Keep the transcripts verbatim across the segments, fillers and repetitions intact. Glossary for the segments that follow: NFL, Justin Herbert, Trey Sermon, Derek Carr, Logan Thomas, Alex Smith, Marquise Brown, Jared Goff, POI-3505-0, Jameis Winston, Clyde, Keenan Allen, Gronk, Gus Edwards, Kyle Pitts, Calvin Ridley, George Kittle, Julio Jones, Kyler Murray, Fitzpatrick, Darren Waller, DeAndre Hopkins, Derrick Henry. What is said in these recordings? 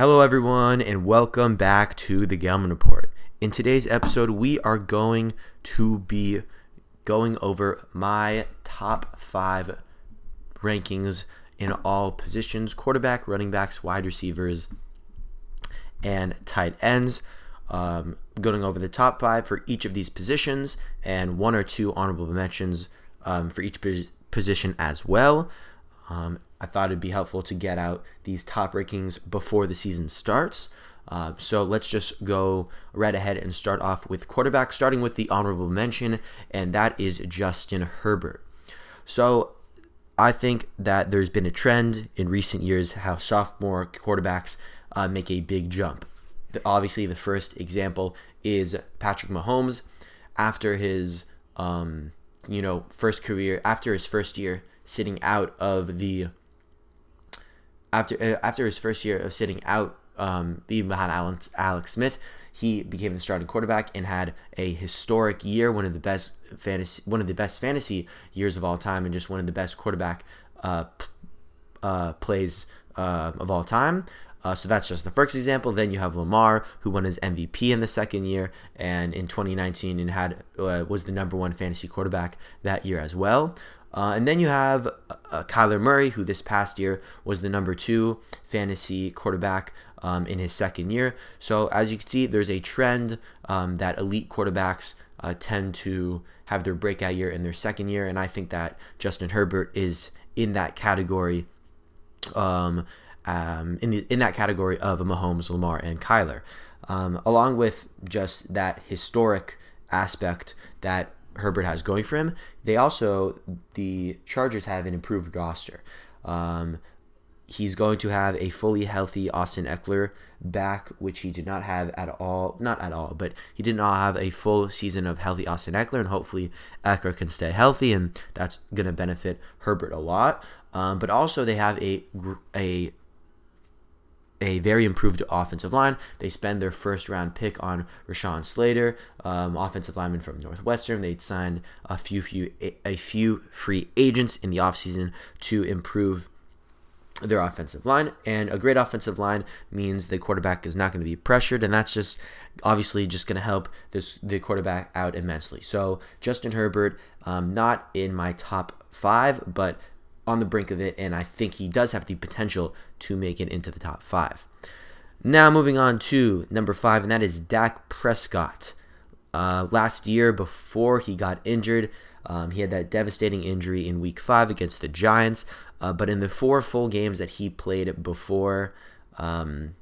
Hello everyone and welcome back to the Gelman Report. In today's episode, we are going to be going over my top five rankings in all positions: quarterback, running backs, wide receivers, and tight ends. Um, going over the top five for each of these positions and one or two honorable mentions um, for each pos- position as well. Um, I thought it'd be helpful to get out these top rankings before the season starts. Uh, so let's just go right ahead and start off with quarterback, starting with the honorable mention, and that is Justin Herbert. So I think that there's been a trend in recent years how sophomore quarterbacks uh, make a big jump. The, obviously, the first example is Patrick Mahomes. After his, um, you know, first career, after his first year sitting out of the After after his first year of sitting out, um, being behind Alex, Alex Smith, he became the starting quarterback and had a historic year, one of the best fantasy, one of the best fantasy years of all time, and just one of the best quarterback uh, uh, plays uh, of all time. Uh, so that's just the first example. Then you have Lamar, who won his M V P in the second year, and in twenty nineteen, and had uh, was the number one fantasy quarterback that year as well. Uh, and then you have uh, Kyler Murray, who this past year was the number two fantasy quarterback um, in his second year. So as you can see, there's a trend um, that elite quarterbacks uh, tend to have their breakout year in their second year. And I think that Justin Herbert is in that category, um, um, in, the, in that category of Mahomes, Lamar, and Kyler, um, along with just that historic aspect that Herbert has going for him. They also, the Chargers have an improved roster. Um, he's going to have a fully healthy Austin Ekeler back, which he did not have at all, not at all, but he did not have a full season of healthy Austin Ekeler, and hopefully Ekeler can stay healthy, and that's going to benefit Herbert a lot. Um, but also they have a, a, a very improved offensive line. They spend their first-round pick on Rashawn Slater, um, offensive lineman from Northwestern. They'd signed a few, few, a few free agents in the offseason to improve their offensive line, and a great offensive line means the quarterback is not going to be pressured, and that's just obviously just going to help this the quarterback out immensely. So Justin Herbert, um, not in my top five, but on the brink of it, and I think he does have the potential to make it into the top five. Now moving on to number five, and that is Dak Prescott. Uh, last year, before he got injured, um, he had that devastating injury in week five against the Giants, uh, but in the four full games that he played before um,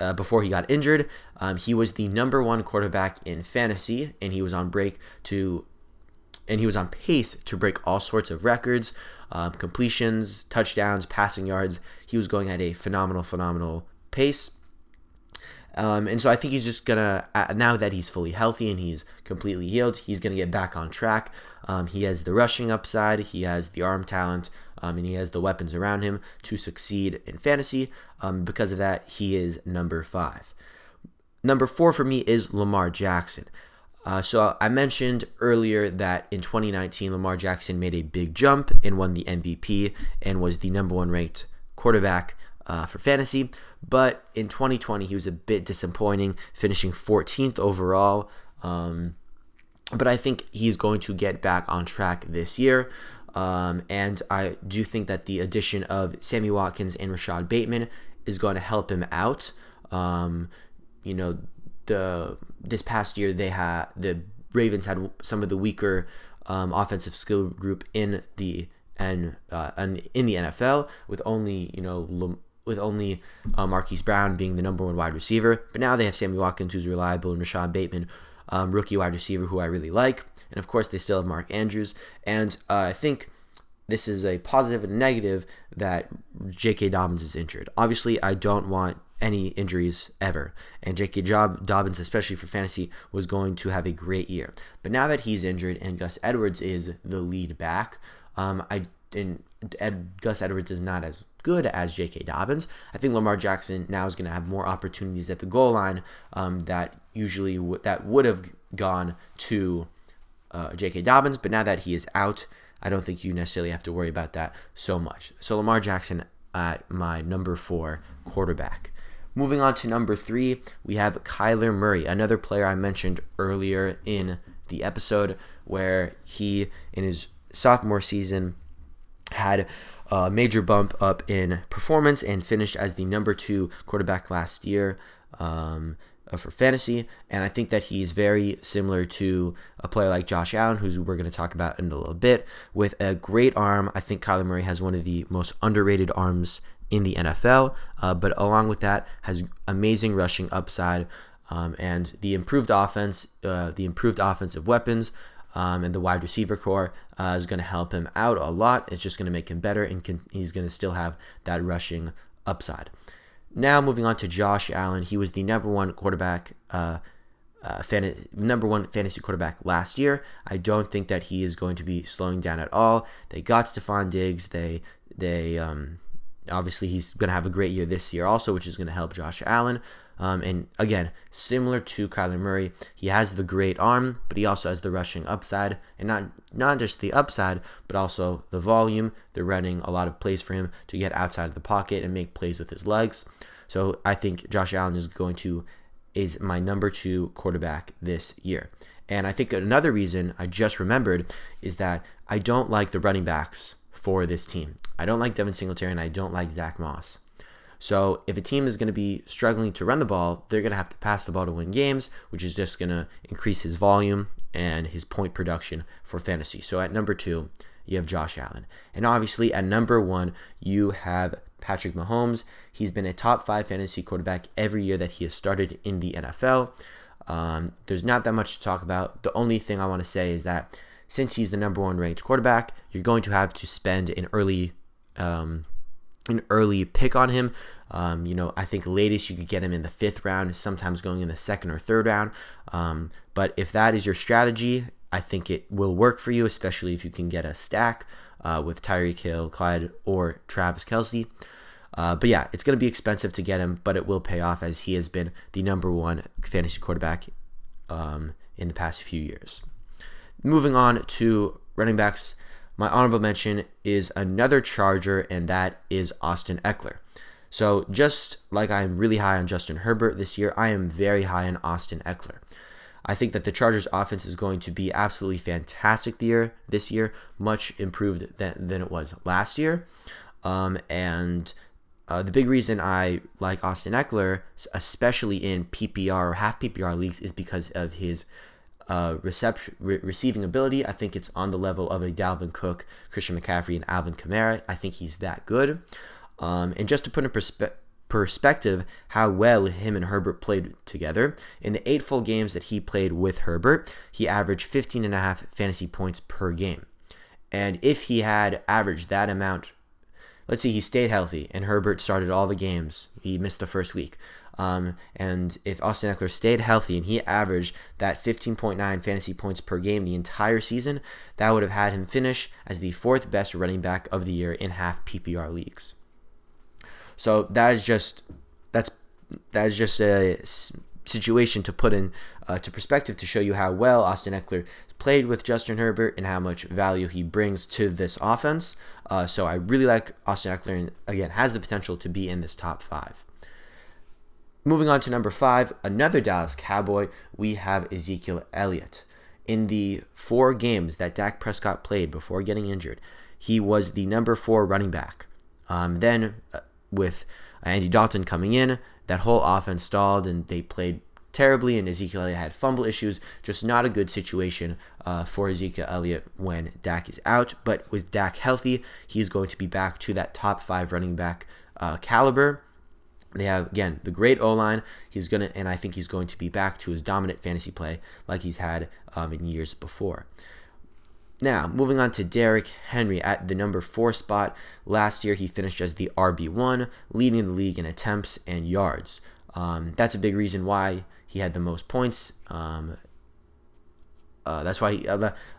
uh, before he got injured, um, he was the number one quarterback in fantasy, and he was on break to And he was on pace to break all sorts of records, um, completions, touchdowns, passing yards. He was going at a phenomenal, phenomenal pace. Um, and so I think he's just going to, uh, now that he's fully healthy and he's completely healed, he's going to get back on track. Um, he has the rushing upside, he has the arm talent, um, and he has the weapons around him to succeed in fantasy. Um, because of that, he is number five. Number four for me is Lamar Jackson. Uh, so I mentioned earlier that in twenty nineteen, Lamar Jackson made a big jump and won the M V P and was the number one ranked quarterback uh, for fantasy. But in twenty twenty, he was a bit disappointing, finishing fourteenth overall. Um, but I think he's going to get back on track this year. Um, and I do think that the addition of Sammy Watkins and Rashad Bateman is going to help him out. Um, you know, the this past year they had the Ravens had some of the weaker um, offensive skill group in the and uh, in the N F L, with only you know with only uh, Marquise Brown being the number one wide receiver. But now they have Sammy Watkins, who's reliable, and Rashad Bateman, um, rookie wide receiver, who I really like. And of course they still have Mark Andrews. And uh, I think this is a positive and negative that J K. Dobbins is injured. Obviously, I don't want any injuries ever, and J K. Dobbins, especially for fantasy, was going to have a great year. But now that he's injured and Gus Edwards is the lead back, um, I and Ed, Gus Edwards is not as good as J K. Dobbins. I think Lamar Jackson now is going to have more opportunities at the goal line um, that usually w- that would have gone to uh, J K. Dobbins. But now that he is out, I don't think you necessarily have to worry about that so much. So Lamar Jackson at my number four quarterback. Moving on to number three, we have Kyler Murray, another player I mentioned earlier in the episode, where he, in his sophomore season, had a major bump up in performance and finished as the number two quarterback last year um, for fantasy. And I think that he's very similar to a player like Josh Allen, who we're going to talk about in a little bit, with a great arm. I think Kyler Murray has one of the most underrated arms in the N F L, uh, but along with that has amazing rushing upside, um, and the improved offense, uh, the improved offensive weapons, um, and the wide receiver core uh, is going to help him out a lot. It's just going to make him better, and can, he's going to still have that rushing upside. Now moving on to Josh Allen, he was the number one quarterback, uh, uh, fan- number one fantasy quarterback last year. I don't think that he is going to be slowing down at all. They got Stephon Diggs. They they. Um, Obviously, he's going to have a great year this year also, which is going to help Josh Allen. Um, and again, similar to Kyler Murray, he has the great arm, but he also has the rushing upside. And not not just the upside, but also the volume. They're running a lot of plays for him to get outside of the pocket and make plays with his legs. So I think Josh Allen is going to is my number two quarterback this year. And I think another reason I just remembered is that I don't like the running backs for this team. I don't like Devin Singletary, and I don't like Zach Moss. So if a team is going to be struggling to run the ball, they're going to have to pass the ball to win games, which is just going to increase his volume and his point production for fantasy. So at number two, you have Josh Allen. And obviously at number one, you have Patrick Mahomes. He's been a top five fantasy quarterback every year that he has started in the N F L. Um, there's not that much to talk about. The only thing I want to say is that since he's the number one ranked quarterback, you're going to have to spend an early, um, an early pick on him. Um, you know, I think latest you could get him in the fifth round, sometimes going in the second or third round. Um, but if that is your strategy, I think it will work for you, especially if you can get a stack uh, with Tyreek Hill, Clyde, or Travis Kelce. Uh, but yeah, it's going to be expensive to get him, but it will pay off as he has been the number one fantasy quarterback um, in the past few years. Moving on to running backs, my honorable mention is another Charger, and that is Austin Ekeler. So just like I am really high on Justin Herbert this year, I am very high on Austin Ekeler. I think that the Chargers' offense is going to be absolutely fantastic the year, this year, much improved than, than it was last year. Um, and uh, the big reason I like Austin Ekeler, especially in P P R or half P P R leagues, is because of his Uh, reception, re- receiving ability. I think it's on the level of a Dalvin Cook, Christian McCaffrey, and Alvin Kamara. I think he's that good. Um, and just to put in perspe- perspective how well him and Herbert played together, in the eight full games that he played with Herbert, he averaged fifteen and a half fantasy points per game. And if he had averaged that amount, let's see, he stayed healthy and Herbert started all the games. He missed the first week. Um, and if Austin Ekeler stayed healthy and he averaged that fifteen point nine fantasy points per game the entire season, that would have had him finish as the fourth best running back of the year in half P P R leagues. So that is just that's that is just a situation to put in uh, to perspective to show you how well Austin Ekeler played with Justin Herbert and how much value he brings to this offense. Uh, so I really like Austin Ekeler, and again has the potential to be in this top five. Moving on to number five, another Dallas Cowboy, we have Ezekiel Elliott. In the four games that Dak Prescott played before getting injured, he was the number four running back. Um, then uh, with Andy Dalton coming in, that whole offense stalled and they played terribly, and Ezekiel Elliott had fumble issues. Just not a good situation uh, for Ezekiel Elliott when Dak is out. But with Dak healthy, he's going to be back to that top five running back uh, caliber. They have, again, the great O-line. He's gonna, and I think he's going to be back to his dominant fantasy play like he's had um, in years before. Now, moving on to Derrick Henry at the number four spot. Last year, he finished as the R B one, leading the league in attempts and yards. Um, that's a big reason why he had the most points. Um, uh, that's why, because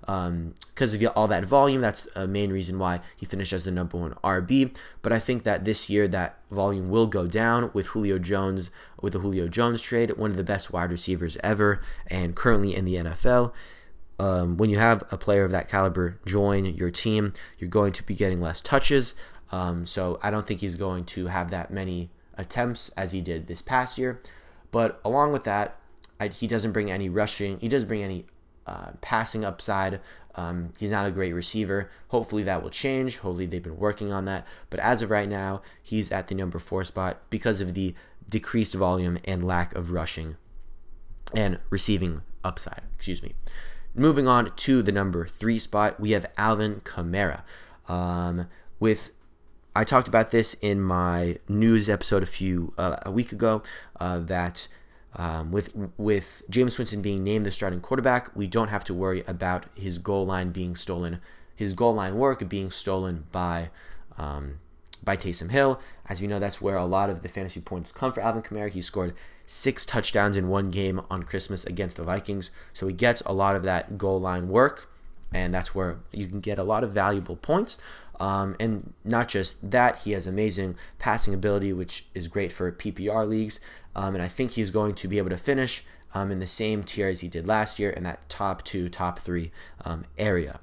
uh, um, of all that volume, that's a main reason why he finished as the number one R B. But I think that this year that volume will go down with Julio Jones, with the Julio Jones trade, one of the best wide receivers ever and currently in the N F L. Um, when you have a player of that caliber join your team, you're going to be getting less touches. Um, so I don't think he's going to have that many attempts as he did this past year. But along with that, I, he doesn't bring any rushing. He doesn't bring any uh, passing upside. Um, he's not a great receiver. Hopefully that will change. Hopefully they've been working on that. But as of right now, he's at the number four spot because of the decreased volume and lack of rushing and receiving upside. Excuse me. Moving on to the number three spot, we have Alvin Kamara. Um, with I talked about this in my news episode a few uh, a week ago uh, that. Um, with with Jameis Winston being named the starting quarterback, we don't have to worry about his goal line being stolen, his goal line work being stolen by um, by Taysom Hill. As you know, that's where a lot of the fantasy points come for Alvin Kamara. He scored six touchdowns in one game on Christmas against the Vikings, so he gets a lot of that goal line work, and that's where you can get a lot of valuable points. Um, and not just that, he has amazing passing ability, which is great for P P R leagues. Um, and I think he's going to be able to finish um, in the same tier as he did last year in that top two, top three um, area.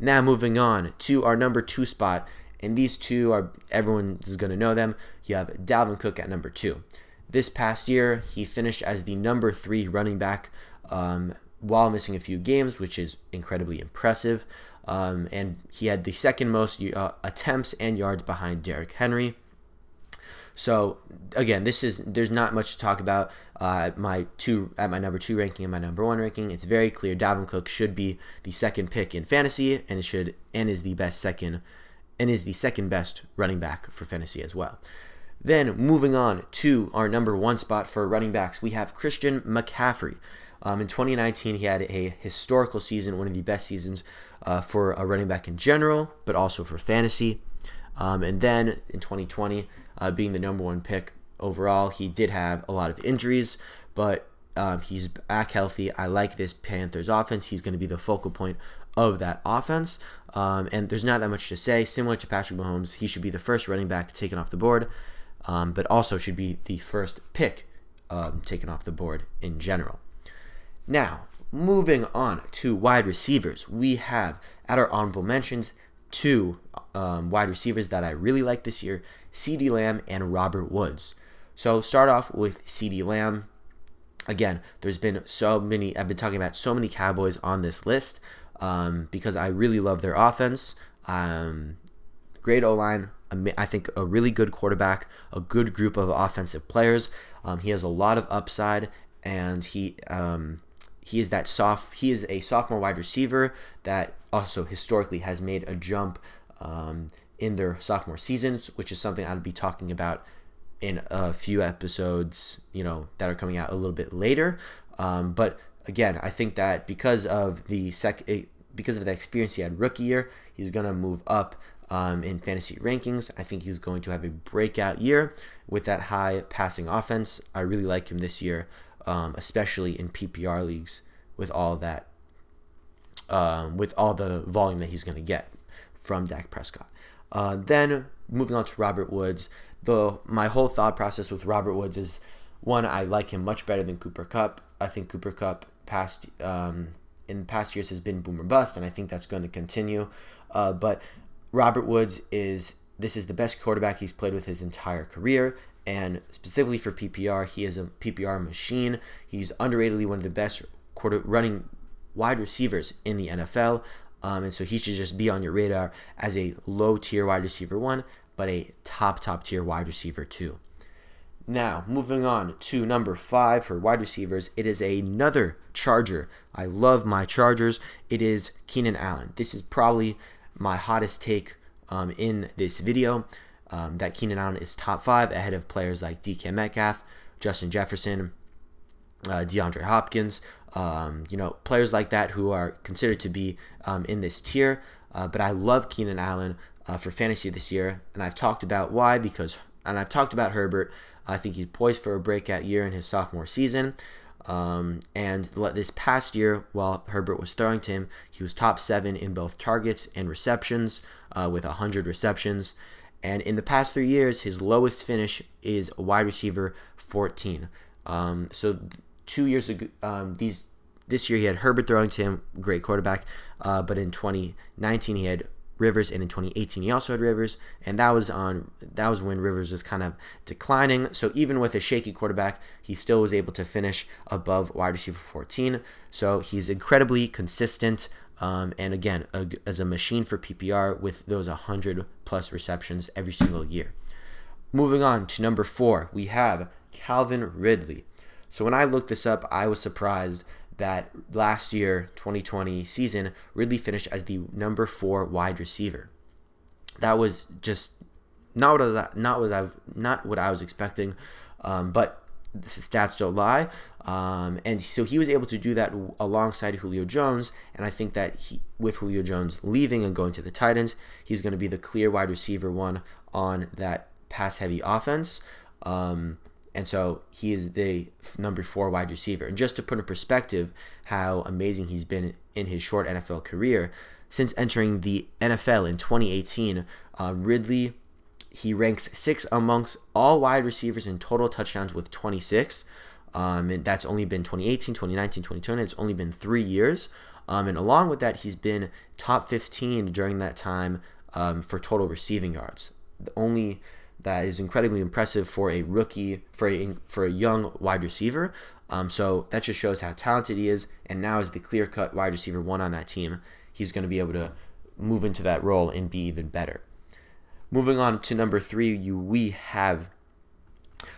Now moving on to our number two spot, and these two are everyone is going to know them. You have Dalvin Cook at number two. This past year, he finished as the number three running back um, while missing a few games, which is incredibly impressive. Um, and he had the second most uh, attempts and yards behind Derrick Henry. So again, this is there's not much to talk about. Uh, my two at my number two ranking and my number one ranking, it's very clear Dalvin Cook should be the second pick in fantasy, and it should and is the best second, and is the second best running back for fantasy as well. Then moving on to our number one spot for running backs, we have Christian McCaffrey. Um, in twenty nineteen, he had a historical season, one of the best seasons uh, for a running back in general, but also for fantasy. Um, and then in twenty twenty, uh, being the number one pick overall, he did have a lot of injuries, but um, he's back healthy. I like this Panthers offense. He's going to be the focal point of that offense. Um, and there's not that much to say. Similar to Patrick Mahomes, he should be the first running back taken off the board, um, but also should be the first pick um, taken off the board in general. Now, moving on to wide receivers, we have at our honorable mentions two um, wide receivers that I really like this year, C D Lamb and Robert Woods. So start off with C D Lamb. Again, there's been so many, I've been talking about so many Cowboys on this list um, because I really love their offense. Um, great O-line, I think a really good quarterback, a good group of offensive players. Um, he has a lot of upside, and he... Um, He is that soft. He is a sophomore wide receiver that also historically has made a jump um, in their sophomore seasons, which is something I'll be talking about in a few episodes, you know, that are coming out a little bit later. Um, but again, I think that because of the sec, because of the experience he had rookie year, he's gonna move up um, in fantasy rankings. I think he's going to have a breakout year with that high passing offense. I really like him this year. Um, especially in P P R leagues, with all that, um, with all the volume that he's going to get from Dak Prescott. Uh, then moving on to Robert Woods, the my whole thought process with Robert Woods is one: I like him much better than Cooper Kupp. I think Cooper Kupp past um, in past years has been boom or bust, and I think that's going to continue. Uh, but Robert Woods is this is the best quarterback he's played with his entire career. And specifically for P P R, he is a P P R machine. He's underratedly one of the best quarter running wide receivers in the N F L. Um, and so he should just be on your radar as a low-tier wide receiver one, but a top, top-tier wide receiver two. Now, moving on to number five for wide receivers, it is another Charger. I love my Chargers. It is Keenan Allen. This is probably my hottest take um, in this video. Um, that Keenan Allen is top five ahead of players like D K Metcalf, Justin Jefferson, uh, DeAndre Hopkins, um, you know, players like that who are considered to be um, in this tier. Uh, but I love Keenan Allen uh, for fantasy this year, and I've talked about why because, and I've talked about Herbert. I think he's poised for a breakout year in his sophomore season. Um, and this past year, while Herbert was throwing to him, he was top seven in both targets and receptions uh, with one hundred receptions. And in the past three years, his lowest finish is wide receiver fourteen. Um, so two years ago, um, these this year he had Herbert throwing to him, great quarterback. Uh, but in twenty nineteen, he had Rivers, and in twenty eighteen he also had Rivers, and that was on that was when Rivers was kind of declining. So even with a shaky quarterback, he still was able to finish above wide receiver fourteen. So he's incredibly consistent, um, and again a, as a machine for P P R with those one hundred plus receptions every single year. Moving on to number four, we have Calvin Ridley. So when I looked this up, I was surprised that last year, twenty twenty season, Ridley finished as the number four wide receiver. That was just not what I was, not what I not what I was expecting, um, but the stats don't lie. Um, and so he was able to do that alongside Julio Jones, and I think that he, with Julio Jones leaving and going to the Titans, he's going to be the clear wide receiver one on that pass-heavy offense. Um, And so he is the number four wide receiver. And just to put in perspective how amazing he's been in his short N F L career, since entering the N F L in twenty eighteen, uh, Ridley, he ranks sixth amongst all wide receivers in total touchdowns with twenty-six. Um, and that's only been twenty eighteen, twenty nineteen, twenty twenty. It's only been three years. Um, and along with that, he's been top fifteen during that time um, for total receiving yards. The only... That is incredibly impressive for a rookie, for a, for a young wide receiver. Um, so that just shows how talented he is, and now as the clear-cut wide receiver one on that team, he's going to be able to move into that role and be even better. Moving on to number three, you we have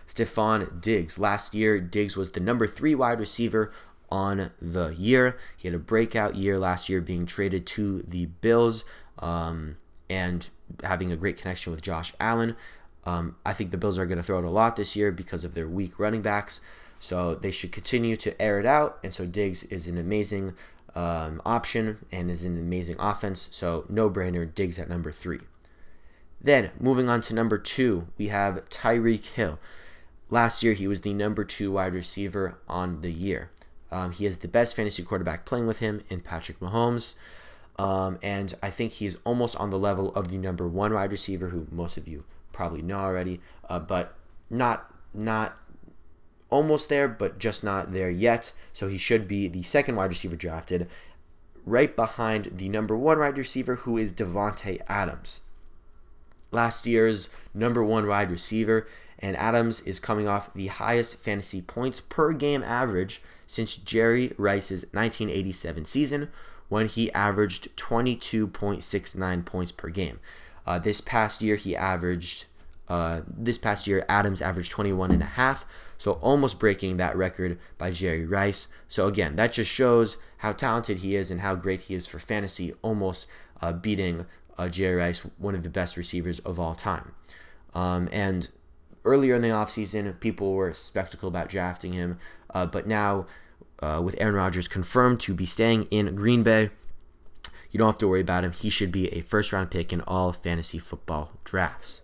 Stephon Diggs. Last year, Diggs was the number three wide receiver on the year. He had a breakout year last year, being traded to the Bills um, and having a great connection with Josh Allen. Um, I think the Bills are going to throw it a lot this year because of their weak running backs, so they should continue to air it out. And so Diggs is an amazing um, option and is an amazing offense, so no-brainer, Diggs at number three. Then, moving on to number two, we have Tyreek Hill. Last year, he was the number two wide receiver on the year. Um, he has the best fantasy quarterback playing with him in Patrick Mahomes. Um, and I think he's almost on the level of the number one wide receiver, who most of you probably know already, uh, but not not almost there, but just not there yet. So he should be the second wide receiver drafted, right behind the number one wide receiver, who is DeVonte Adams, last year's number one wide receiver. And Adams is coming off the highest fantasy points per game average since Jerry Rice's nineteen eighty-seven season, when he averaged twenty-two point six nine points per game. Uh, this past year, he averaged. Uh, this past year, Adams averaged twenty-one and a half, so almost breaking that record by Jerry Rice. So again, that just shows how talented he is and how great he is for fantasy, almost uh, beating uh, Jerry Rice, one of the best receivers of all time. Um, and earlier in the offseason, people were skeptical about drafting him, uh, but now uh, with Aaron Rodgers confirmed to be staying in Green Bay, you don't have to worry about him. He should be a first-round pick in all fantasy football drafts.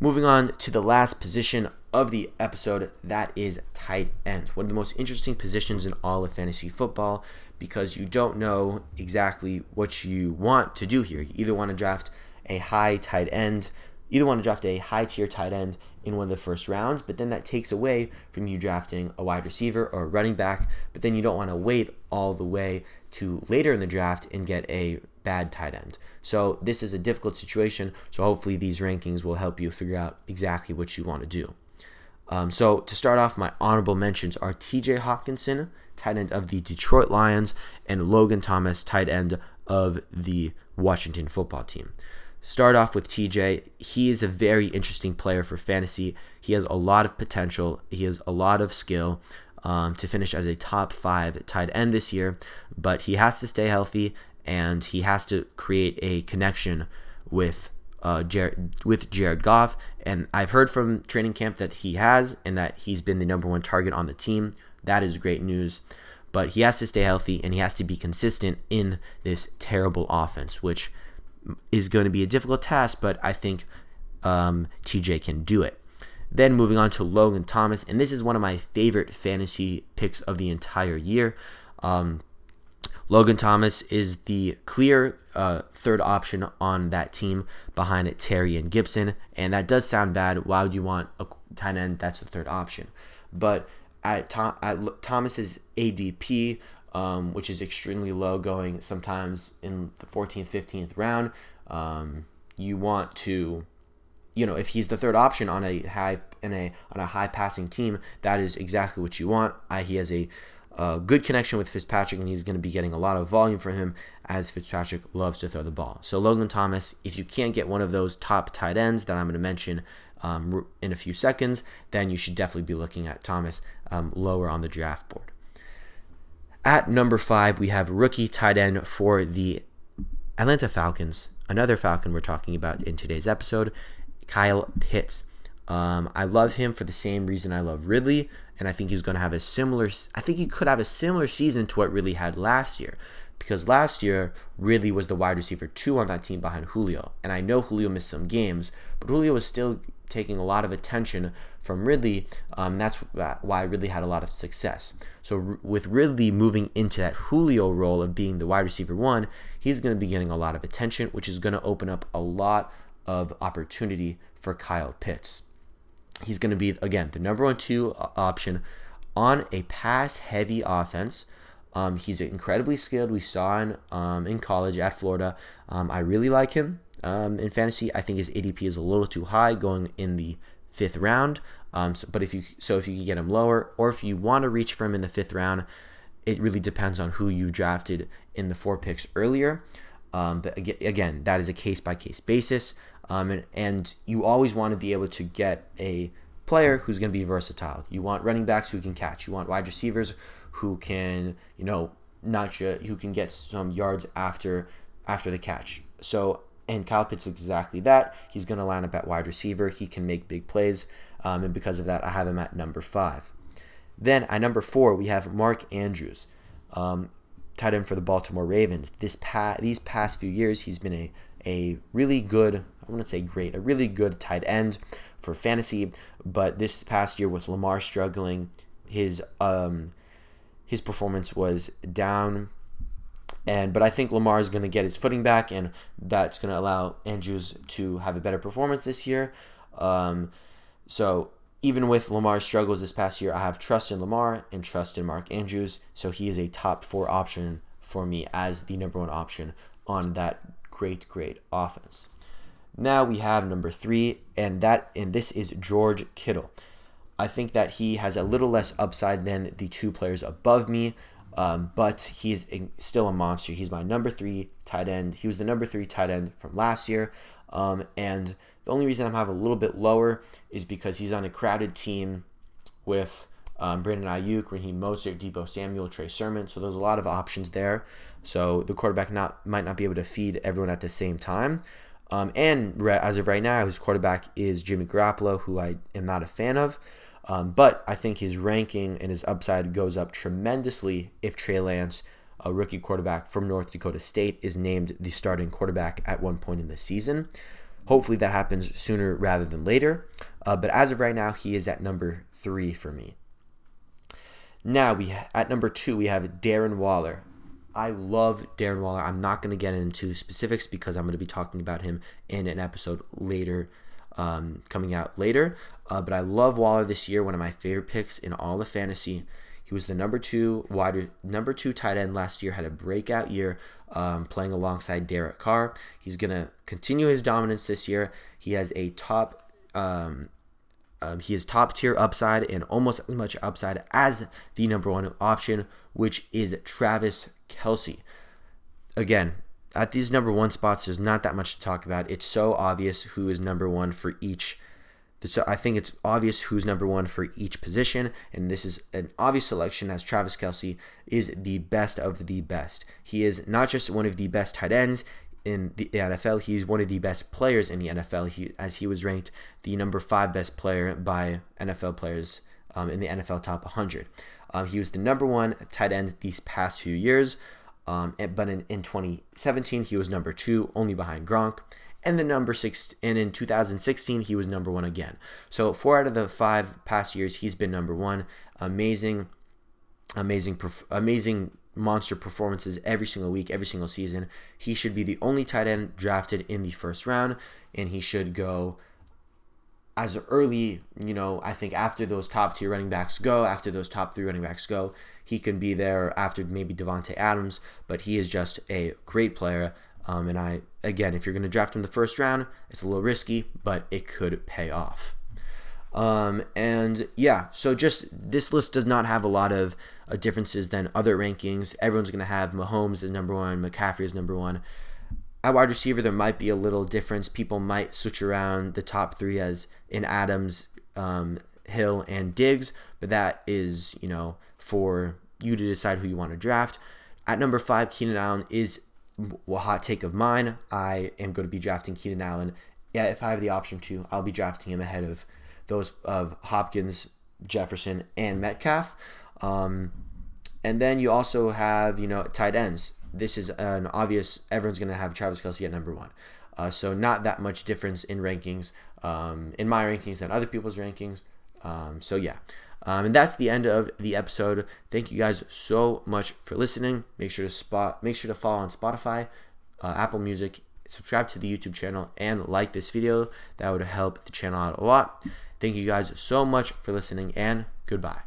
Moving on to the last position of the episode, that is tight end. One of the most interesting positions in all of fantasy football, because you don't know exactly what you want to do here. You either want to draft a high tight end, either want to draft a high-tier tight end in one of the first rounds, but then that takes away from you drafting a wide receiver or a running back, but then you don't want to wait all the way to later in the draft and get a bad tight end. So this is a difficult situation, so hopefully these rankings will help you figure out exactly what you want to do. Um, so to start off, my honorable mentions are T J Hockenson, tight end of the Detroit Lions, and Logan Thomas, tight end of the Washington football team. Start off with T J. He is a very interesting player for fantasy. He has a lot of potential. He has a lot of skill um, to finish as a top five tight end this year, but he has to stay healthy, and he has to create a connection with uh, Jared, with Jared Goff. And I've heard from training camp that he has, and that he's been the number one target on the team. That is great news. But he has to stay healthy, and he has to be consistent in this terrible offense, which is going to be a difficult task, but I think um, T J can do it. Then moving on to Logan Thomas, and this is one of my favorite fantasy picks of the entire year. Um, Logan Thomas is the clear uh, third option on that team behind it, Terry and Gibson, and that does sound bad. Why would you want a tight end that's the third option? But at, Tom, at Thomas's A D P, um, which is extremely low, going sometimes in the fourteenth, fifteenth round. Um, you want to, you know, if he's the third option on a high in a on a high passing team, that is exactly what you want. I, he has a Uh, good connection with Fitzpatrick, and he's going to be getting a lot of volume from him as Fitzpatrick loves to throw the ball. So Logan Thomas, if you can't get one of those top tight ends that I'm going to mention um, in a few seconds, then you should definitely be looking at Thomas um, lower on the draft board. At number five, we have rookie tight end for the Atlanta Falcons, another Falcon we're talking about in today's episode, Kyle Pitts. Um, I love him for the same reason I love Ridley, and I think he's going to have a similar, I think he could have a similar season to what Ridley had last year, because last year Ridley was the wide receiver two on that team behind Julio, and I know Julio missed some games, but Julio was still taking a lot of attention from Ridley, um, that's why Ridley had a lot of success. So with Ridley moving into that Julio role of being the wide receiver one, he's going to be getting a lot of attention, which is going to open up a lot of opportunity for Kyle Pitts. He's going to be, again, the number one two option on a pass-heavy offense. Um, he's incredibly skilled. We saw him um, in college at Florida. Um, I really like him um, in fantasy. I think his A D P is a little too high going in the fifth round. Um, so, but if you so if you can get him lower, or if you want to reach for him in the fifth round, it really depends on who you drafted in the four picks earlier. Um, but again, that is a case-by-case basis. Um, and, and you always want to be able to get a player who's going to be versatile. You want running backs who can catch. You want wide receivers who can, you know, not ju- who can get some yards after after the catch. So, and Kyle Pitts is exactly that. He's going to line up at wide receiver. He can make big plays, um, and because of that, I have him at number five. Then at number four, we have Mark Andrews, um, tight end for the Baltimore Ravens. This pa- these past few years, he's been a a really good. I wouldn't say great, a really good tight end for fantasy, but this past year with Lamar struggling, his um his performance was down, and but I think Lamar is going to get his footing back, and that's going to allow Andrews to have a better performance this year. Um, so even with Lamar's struggles this past year, I have trust in Lamar and trust in Mark Andrews, so he is a top four option for me as the number one option on that great, great offense. Now we have number three, and that and this is George Kittle. I think that he has a little less upside than the two players above me, um, but he's a, still a monster. He's my number three tight end. He was the number three tight end from last year, um, and the only reason I'm having a little bit lower is because he's on a crowded team with um, Brandon Ayuk, Raheem Mostert, Deebo Samuel, Trey Sermon, so there's a lot of options there. So the quarterback not might not be able to feed everyone at the same time. Um, and re- as of right now, his quarterback is Jimmy Garoppolo, who I am not a fan of. Um, but I think his ranking and his upside goes up tremendously if Trey Lance, a rookie quarterback from North Dakota State, is named the starting quarterback at one point in the season. Hopefully that happens sooner rather than later. Uh, but as of right now, he is at number three for me. Now, we ha- at number two, we have Darren Waller. I love Darren Waller. I'm not going to get into specifics because I'm going to be talking about him in an episode later, um, coming out later. Uh, but I love Waller this year. One of my favorite picks in all of fantasy. He was the number two wide, number two tight end last year. Had a breakout year, um, playing alongside Derek Carr. He's going to continue his dominance this year. He has a top. Um, Um, he is top-tier upside and almost as much upside as the number one option, which is Travis Kelce. Again, at these number one spots, there's not that much to talk about. It's so obvious who is number one for each. So I think it's obvious who's number one for each position, and this is an obvious selection as Travis Kelce is the best of the best. He is not just one of the best tight ends in the N F L, he's one of the best players in the N F L, he, as he was ranked the number five best player by N F L players um, in the N F L top one hundred. Um, he was the number one tight end these past few years, um, and, but in, in twenty seventeen, he was number two, only behind Gronk, and the number six. And in two thousand sixteen, he was number one again. So four out of the five past years, he's been number one. Amazing, amazing, perf- amazing. monster performances every single week, every single season. He should be the only tight end drafted in the first round, and he should go as early, you know, I think after those top two running backs go, after those top three running backs go, he can be there after maybe DeVonte Adams, but he is just a great player. Um, and I, again, if you're going to draft him the first round, it's a little risky, but it could pay off. Um, and yeah, so just this list does not have a lot of uh, differences than other rankings. Everyone's going to have Mahomes as number one, McCaffrey as number one. At wide receiver, there might be a little difference. People might switch around the top three as in Adams, um, Hill, and Diggs, but that is, you know, for you to decide who you want to draft. At number five, Keenan Allen is a hot take of mine. I am going to be drafting Keenan Allen. Yeah, if I have the option to, I'll be drafting him ahead of those of Hopkins, Jefferson, and Metcalf. Um, and then you also have, you know, tight ends. This is an obvious, everyone's going to have Travis Kelce at number one. Uh, so not that much difference in rankings, um, in my rankings than other people's rankings. Um, so yeah, um, and that's the end of the episode. Thank you guys so much for listening. Make sure to spot, make sure to follow on Spotify, uh, Apple Music, subscribe to the YouTube channel, and like this video. That would help the channel out a lot. Thank you guys so much for listening, and goodbye.